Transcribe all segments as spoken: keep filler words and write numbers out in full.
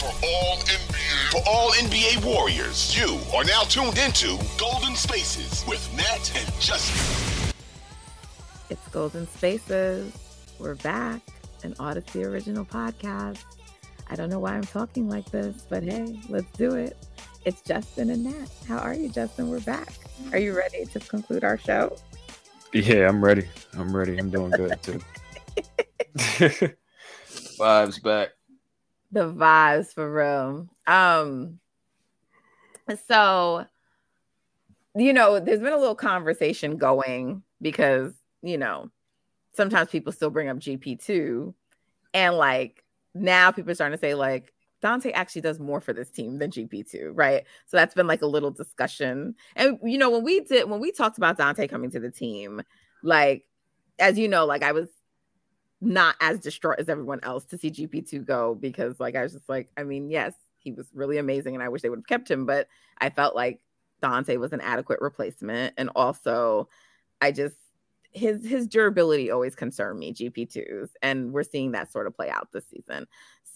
for all N B A for all N B A Warriors. You are now tuned into Golden Spaces with Matt and Justin. It's Golden Spaces. We're back, an Odyssey original podcast. I don't know why I'm talking like this, but hey, let's do it. It's Justin and Nat. How are you, Justin? We're back. Are you ready to conclude our show? Yeah, I'm ready. I'm ready. I'm doing good, too. Vibes back. The vibes for real. Um, so, you know, there's been a little conversation going because, you know, sometimes people still bring up G P two. And, like, now people are starting to say, like, Dante actually does more for this team than G P two, right? So that's been like a little discussion. And, you know, when we did, when we talked about Dante coming to the team, like, as you know, like I was not as distraught as everyone else to see G P two go because like, I was just like, I mean, yes, he was really amazing and I wish they would have kept him, but I felt like Dante was an adequate replacement. And also I just, his, his durability always concerned me, G P twos. And we're seeing that sort of play out this season.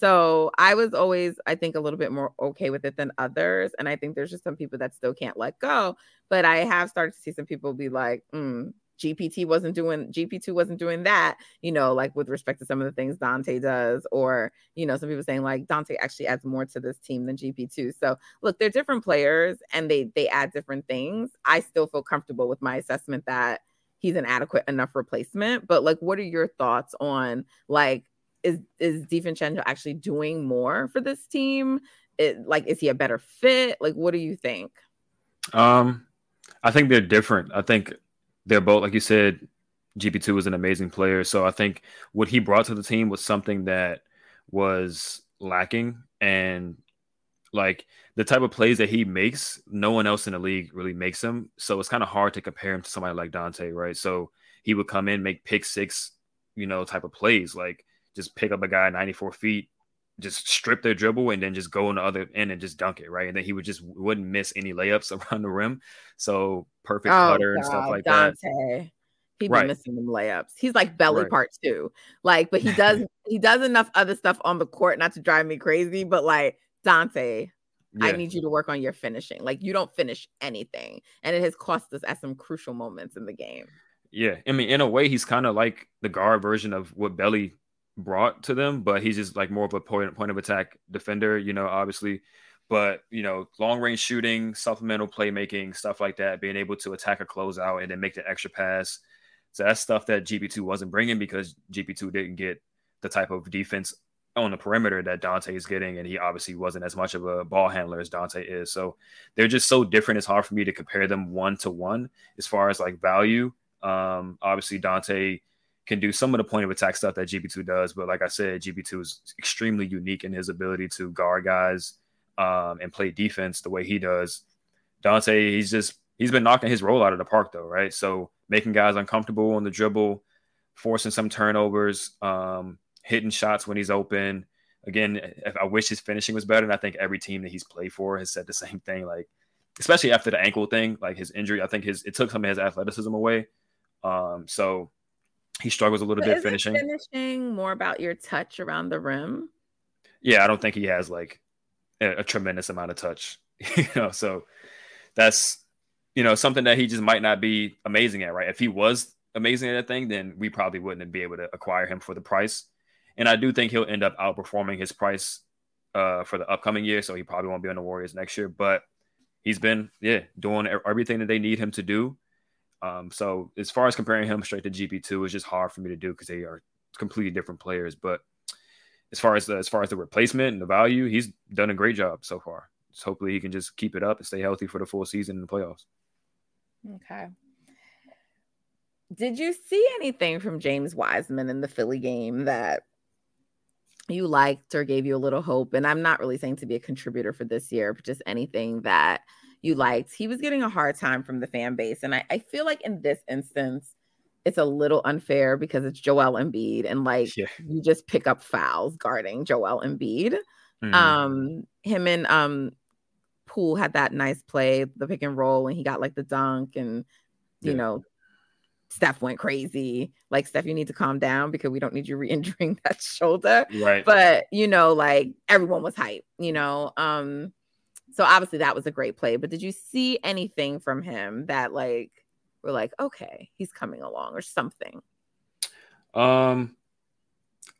So I was always, I think, a little bit more okay with it than others. And I think there's just some people that still can't let go. But I have started to see some people be like, mm, G P T wasn't doing, G P two wasn't doing that, you know, like with respect to some of the things Dante does. Or, you know, some people saying like Dante actually adds more to this team than G P two. So look, they're different players and they they add different things. I still feel comfortable with my assessment that he's an adequate enough replacement. But like, what are your thoughts on like, Is is DiVincenzo actually doing more for this team? It, like, is he a better fit? Like, what do you think? Um, I think they're different. I think they're both, like you said, G P two was an amazing player. So I think what he brought to the team was something that was lacking. And, like, the type of plays that he makes, no one else in the league really makes them. So it's kind of hard to compare him to somebody like Dante, right? So he would come in, make pick six, you know, type of plays, like, just pick up a guy ninety-four feet, just strip their dribble, and then just go on the other end and just dunk it, right? And then he would just wouldn't miss any layups around the rim. So perfect oh, cutter God, and stuff like Dante. That. He'd right. be missing them layups. He's like Belly right. part two. Like, but he does he does enough other stuff on the court not to drive me crazy, but like Dante, yeah. I need you to work on your finishing. Like you don't finish anything. And it has cost us at some crucial moments in the game. Yeah. I mean, in a way, he's kind of like the guard version of what Belly brought to them, but he's just like more of a point, point of attack defender, you know, obviously, but, you know, long range shooting, supplemental playmaking, stuff like that, being able to attack a closeout and then make the extra pass. So that's stuff that G P two wasn't bringing because G P two didn't get the type of defense on the perimeter that Dante is getting. And he obviously wasn't as much of a ball handler as Dante is. So they're just so different. It's hard for me to compare them one to one as far as like value. Um, obviously Dante can do some of the point of attack stuff that G P two does. But like I said, G P two is extremely unique in his ability to guard guys um, and play defense the way he does. Dante, he's just, he's been knocking his roll out of the park though, right? So making guys uncomfortable on the dribble, forcing some turnovers, um, hitting shots when he's open. Again, I wish his finishing was better. And I think every team that he's played for has said the same thing, like, especially after the ankle thing, like his injury, I think his, it took some of his athleticism away. Um, so He struggles a little so bit finishing. Finishing more about your touch around the rim. Yeah, I don't think he has like a, a tremendous amount of touch. you know, so that's you know something that he just might not be amazing at, right? If he was amazing at that thing, then we probably wouldn't be able to acquire him for the price. And I do think he'll end up outperforming his price uh, for the upcoming year, so he probably won't be on the Warriors next year. But he's been yeah doing everything that they need him to do. Um, so as far as comparing him straight to G P two, it's just hard for me to do because they are completely different players. But as far as the, as far as the replacement and the value, he's done a great job so far. So hopefully he can just keep it up and stay healthy for the full season in the playoffs. Okay. Did you see anything from James Wiseman in the Philly game that you liked or gave you a little hope? And I'm not really saying to be a contributor for this year, but just anything that you liked. He was getting a hard time from the fan base. And I, I feel like in this instance, it's a little unfair because it's Joel Embiid and like yeah. you just pick up fouls guarding Joel Embiid. Mm. Um, him and um, Poole had that nice play, the pick and roll, and he got like the dunk and, you yeah. know, Steph went crazy. Like, Steph, you need to calm down because we don't need you re-injuring that shoulder. Right. But, you know, like, everyone was hype, you know. Um, so obviously that was a great play. But did you see anything from him that, like, we're like, okay, he's coming along or something? Um,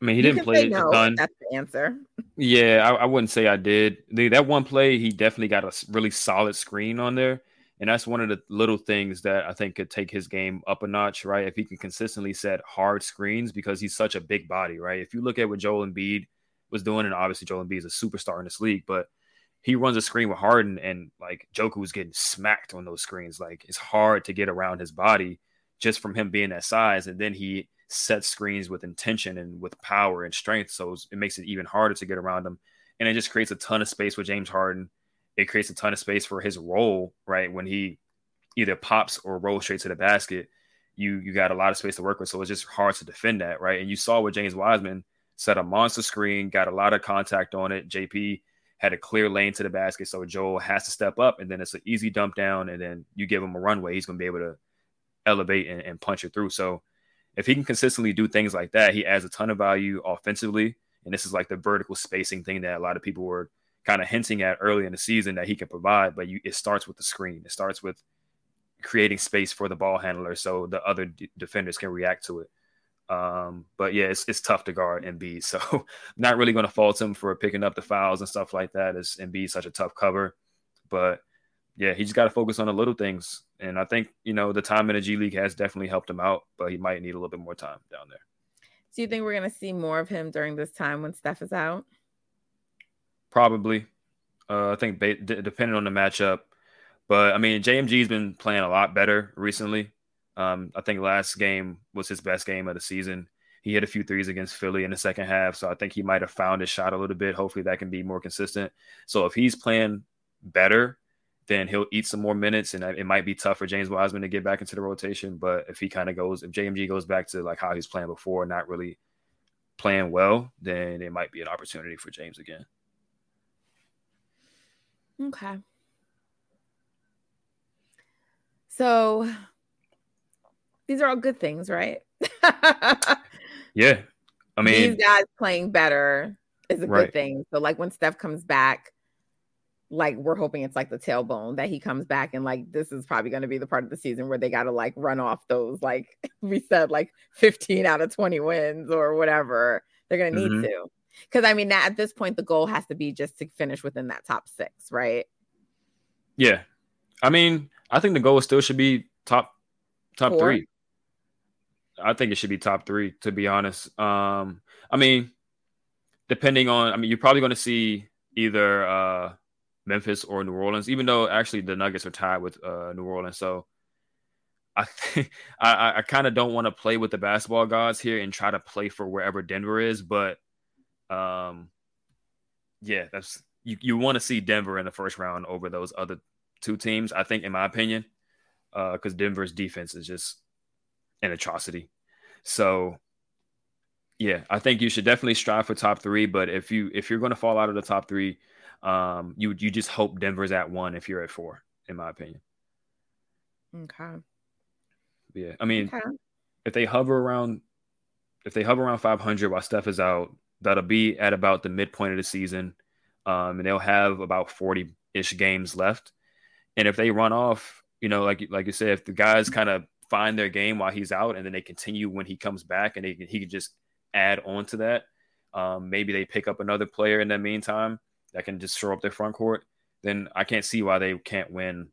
I mean, he you didn't play no, a ton. That's the answer. Yeah, I, I wouldn't say I did. The, that one play, he definitely got a really solid screen on there. And that's one of the little things that I think could take his game up a notch, right? If he can consistently set hard screens, because he's such a big body, right? If you look at what Joel Embiid was doing, and obviously Joel Embiid is a superstar in this league, but he runs a screen with Harden, and like Joku was getting smacked on those screens. Like, it's hard to get around his body just from him being that size. And then he sets screens with intention and with power and strength. So it makes it even harder to get around him. And it just creates a ton of space with James Harden. It creates a ton of space for his roll, right? When he either pops or rolls straight to the basket, you you got a lot of space to work with. So it's just hard to defend that, right? And you saw where James Wiseman set a monster screen, got a lot of contact on it. J P had a clear lane to the basket, so Joel has to step up, and then it's an easy dump down, and then you give him a runway. He's going to be able to elevate and, and punch it through. So if he can consistently do things like that, he adds a ton of value offensively. And this is like the vertical spacing thing that a lot of people were kind of hinting at early in the season that he can provide, but you, it starts with the screen. It starts with creating space for the ball handler so the other d- defenders can react to it. Um, but yeah, it's it's tough to guard Embiid. So not really going to fault him for picking up the fouls and stuff like that. It's Embiid such a tough cover, but yeah, he just got to focus on the little things. And I think, you know, the time in the G League has definitely helped him out, but he might need a little bit more time down there. Do you think we're going to see more of him during this time when Steph is out? Probably. Uh, I think ba- d- depending on the matchup. But, I mean, J M G's been playing a lot better recently. Um, I think last game was his best game of the season. He hit a few threes against Philly in the second half, so I think he might have found his shot a little bit. Hopefully that can be more consistent. So if he's playing better, then he'll eat some more minutes, and it might be tough for James Wiseman to get back into the rotation. But if he kind of goes – if J M G goes back to, like, how he was playing before, not really playing well, then it might be an opportunity for James again. Okay. So these are all good things, right? Yeah. I mean, these guys playing better is a right. good thing. So, like, when Steph comes back, like, we're hoping it's like the tailbone that he comes back, and like, this is probably going to be the part of the season where they got to like run off those, like we said, like fifteen out of twenty wins or whatever. They're going to need mm-hmm. to. Because, I mean, at this point, the goal has to be just to finish within that top six, right? Yeah. I mean, I think the goal still should be top top Four. three. I think it should be top three, to be honest. Um, I mean, depending on – I mean, you're probably going to see either uh, Memphis or New Orleans, even though actually the Nuggets are tied with uh, New Orleans. So, I think I, I kind of don't want to play with the basketball gods here and try to play for wherever Denver is, but – Um, yeah, that's you. You want to see Denver in the first round over those other two teams, I think, in my opinion, uh, because Denver's defense is just an atrocity. So, yeah, I think you should definitely strive for top three. But if you if you're going to fall out of the top three, um, you you just hope Denver's at one if you're at four, in my opinion. Okay. Yeah, I mean, okay. if they hover around, if they hover around five hundred while Steph is out, that'll be at about the midpoint of the season. Um, and they'll have about forty-ish games left. And if they run off, you know, like like you said, if the guys kind of find their game while he's out and then they continue when he comes back and they, he can just add on to that, um, maybe they pick up another player in the meantime that can just shore up their front court, then I can't see why they can't win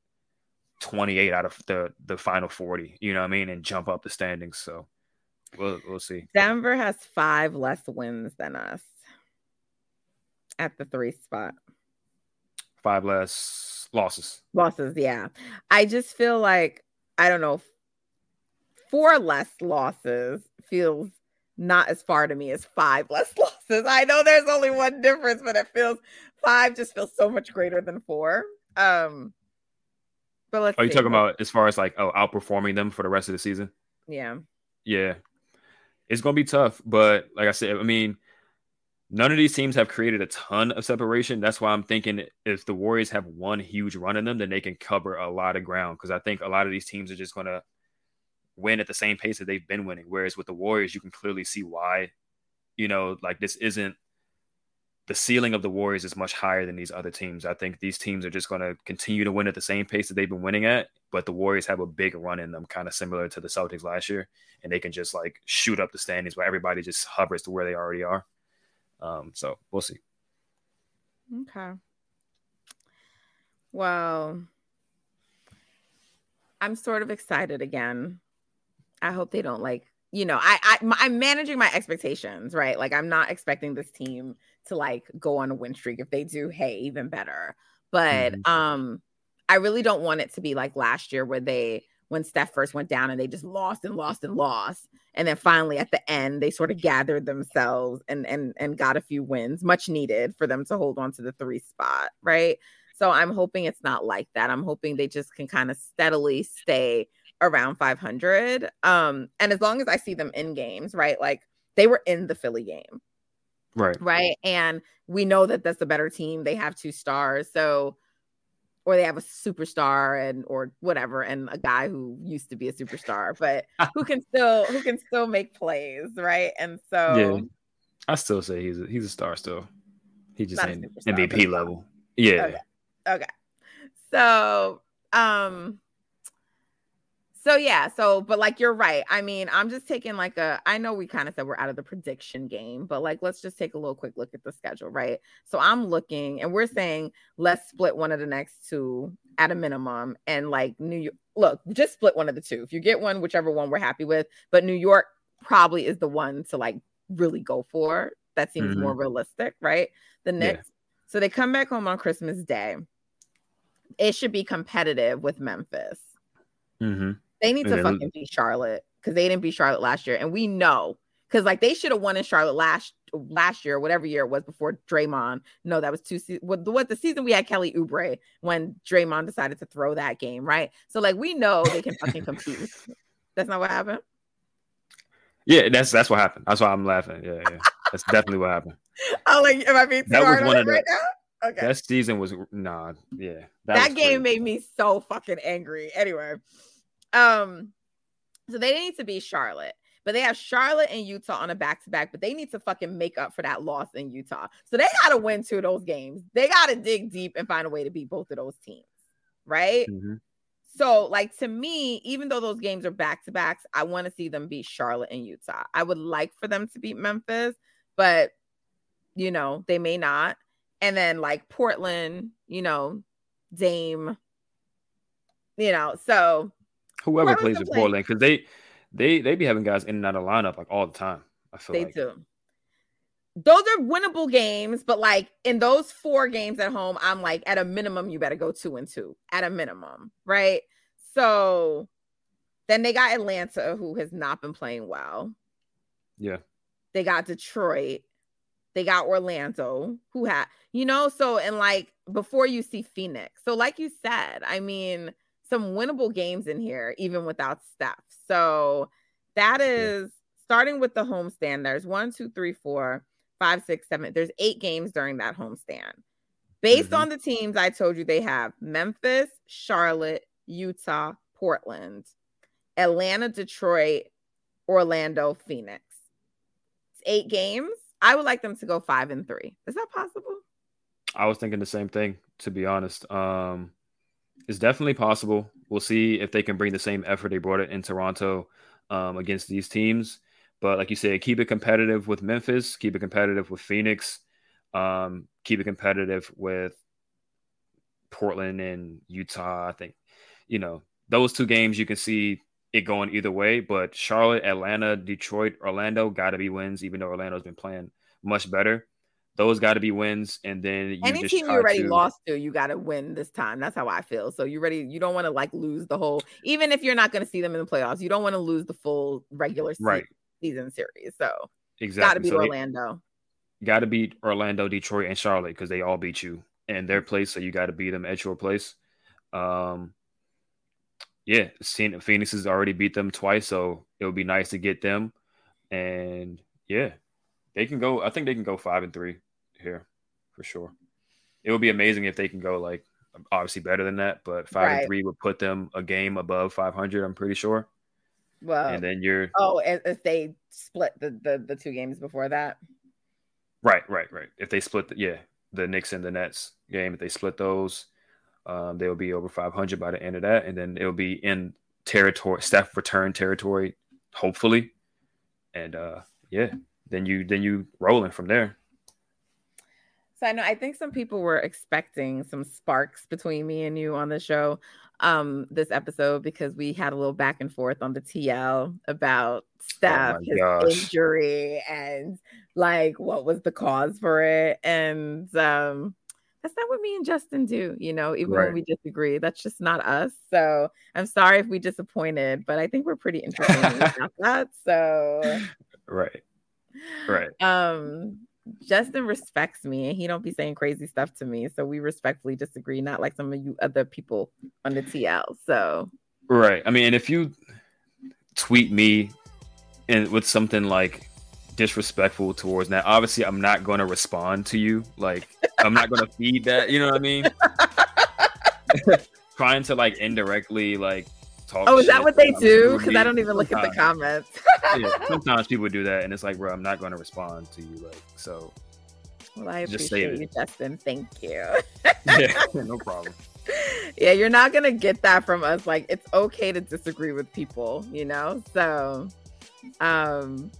twenty-eight out of the, the final forty, you know what I mean, and jump up the standings. So, We'll, we'll see. Denver has five less wins than us at the three spot. Five less losses. Losses, yeah. I just feel like, I don't know, four less losses feels not as far to me as five less losses. I know there's only one difference, but it feels five just feels so much greater than four. Um, but let's Are you see. talking about as far as like, oh, outperforming them for the rest of the season? Yeah. Yeah. It's going to be tough, but like I said, I mean, none of these teams have created a ton of separation. That's why I'm thinking if the Warriors have one huge run in them, then they can cover a lot of ground, because I think a lot of these teams are just going to win at the same pace that they've been winning. Whereas with the Warriors, you can clearly see why, you know, like this isn't the ceiling of the Warriors is much higher than these other teams. I think these teams are just going to continue to win at the same pace that they've been winning at, but the Warriors have a big run in them, kind of similar to the Celtics last year, and they can just like shoot up the standings where everybody just hovers to where they already are. Um, so we'll see. Okay. Well, I'm sort of excited again. I hope they don't like, you know, I, I, I'm managing my expectations, right? Like I'm not expecting this team to like go on a win streak. If they do, hey, even better. But mm-hmm. um, I really don't want it to be like last year where they, when Steph first went down and they just lost and lost and lost. And then finally at the end, they sort of gathered themselves and and and got a few wins, much needed for them to hold on to the three spot, right? So I'm hoping it's not like that. I'm hoping they just can kind of steadily stay around five hundred. Um, and as long as I see them in games, right? Like they were in the Philly game. Right. Right. And we know that that's a better team. They have two stars. So, or they have a superstar and, or whatever. And a guy who used to be a superstar, but who can still, who can still make plays. Right. And so. Yeah. I still say he's a, he's a star still. He just ain't M V P level. Yeah. Okay. Okay. So, um, so yeah, so, but like, you're right. I mean, I'm just taking like a, I know we kind of said we're out of the prediction game, but like, let's just take a little quick look at the schedule, right? So I'm looking and we're saying, let's split one of the next two at a minimum. And like New York, look, just split one of the two. If you get one, whichever one we're happy with, but New York probably is the one to like really go for. That seems mm-hmm. more realistic, right? The next, yeah. So they come back home on Christmas Day. It should be competitive with Memphis. Mm-hmm. They need to yeah. fucking beat Charlotte because they didn't beat Charlotte last year. And we know because like they should have won in Charlotte last last year, whatever year it was before Draymond. No, that was two se- what, what the season we had Kelly Oubre when Draymond decided to throw that game. Right. So like we know they can fucking compete. That's not what happened. Yeah, that's that's what happened. That's why I'm laughing. Yeah, yeah. That's definitely what happened. Oh, like am I being too hard on it right now? Okay. That season was nah, yeah. That, that game crazy. Made me so fucking angry. Anyway, um, so they need to beat Charlotte, but they have Charlotte and Utah on a back-to-back. But they need to fucking make up for that loss in Utah. So they gotta win two of those games. They gotta dig deep and find a way to beat both of those teams, right? Mm-hmm. So, like to me, even though those games are back-to-backs, I want to see them beat Charlotte and Utah. I would like for them to beat Memphis, but you know they may not. And then like Portland, you know, Dame, you know, so whoever plays with Portland, because they they they be having guys in and out of lineup like all the time. I feel like they do. Those are winnable games, but like in those four games at home, I'm like at a minimum, you better go two and two at a minimum, right? So then they got Atlanta, who has not been playing well. Yeah. They got Detroit. They got Orlando, who had, you know, so, and like, before you see Phoenix. So like you said, I mean, some winnable games in here, even without Steph. So that is yeah. starting with the homestand. There's one, two, three, four, five, six, seven. There's eight games during that homestand. Based mm-hmm. on the teams I told you they have, Memphis, Charlotte, Utah, Portland, Atlanta, Detroit, Orlando, Phoenix. It's eight games. I would like them to go five and three. Is that possible? I was thinking the same thing, to be honest. Um, it's definitely possible. We'll see if they can bring the same effort they brought it in Toronto um, against these teams. But like you said, keep it competitive with Memphis, keep it competitive with Phoenix, um, keep it competitive with Portland and Utah. I think, you know, those two games you can see it going either way, but Charlotte, Atlanta, Detroit, Orlando got to be wins, even though Orlando's been playing much better. Those got to be wins, and then you any just team you already to... lost to, you got to win this time. That's how I feel. So you ready? You don't want to like lose the whole, even if you're not going to see them in the playoffs, you don't want to lose the full regular season, right. season series. So exactly, got to beat so Orlando. Got to beat Orlando, Detroit, and Charlotte because they all beat you in their place. So you got to beat them at your place. Um, Yeah, Phoenix has already beat them twice, so it would be nice to get them. And yeah, they can go. I think they can go five and three here for sure. It would be amazing if they can go like obviously better than that, but five right. and three would put them a game above five hundred. I'm pretty sure. Well, and then you're oh, if they split the, the, the two games before that, right, right, right. If they split, the, yeah, the Knicks and the Nets game, if they split those, um, they will be over five hundred by the end of that, and then it'll be in territory, Steph return territory, hopefully, and uh, yeah, then you then you rolling from there. So I know I think some people were expecting some sparks between me and you on the show. Um, this episode, because we had a little back and forth on the T L about Steph, oh his injury, and like what was the cause for it. And um, that's not what me and Justin do, you know, even right. when we disagree, that's just not us. So I'm sorry if we disappointed, but I think we're pretty interesting about that. So, right, right. Um, Justin respects me and he don't be saying crazy stuff to me. So we respectfully disagree, not like some of you other people on the T L. So right. I mean, and if you tweet me and with something like disrespectful towards that, obviously I'm not gonna respond to you. Like I'm not gonna feed that, you know what I mean? Trying to like indirectly like talk. Oh, is that what they do? Because I don't even look at the comments. Yeah, sometimes people do that, and it's like, bro, I'm not going to respond to you, like so. Well, I just appreciate you, Justin. Thank you. Yeah, no problem. Yeah, you're not gonna get that from us. Like, it's okay to disagree with people, you know. So, um,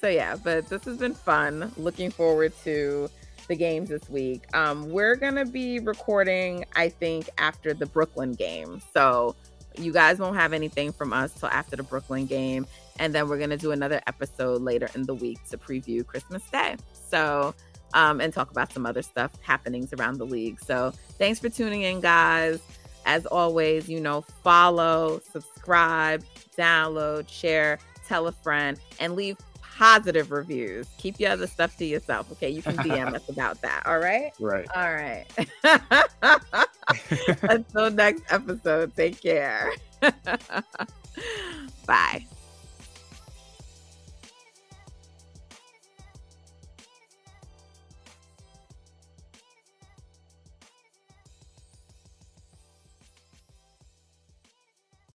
so yeah, but this has been fun. Looking forward to the games this week. Um, we're gonna be recording, I think, after the Brooklyn game. So you guys won't have anything from us till after the Brooklyn game. And then we're going to do another episode later in the week to preview Christmas Day. So, um, and talk about some other stuff, happenings around the league. So thanks for tuning in, guys. As always, you know, follow, subscribe, download, share, tell a friend, and leave positive reviews. Keep your other stuff to yourself. Okay. You can D M us about that. All right. Right. All right. Until next episode. Take care. Bye.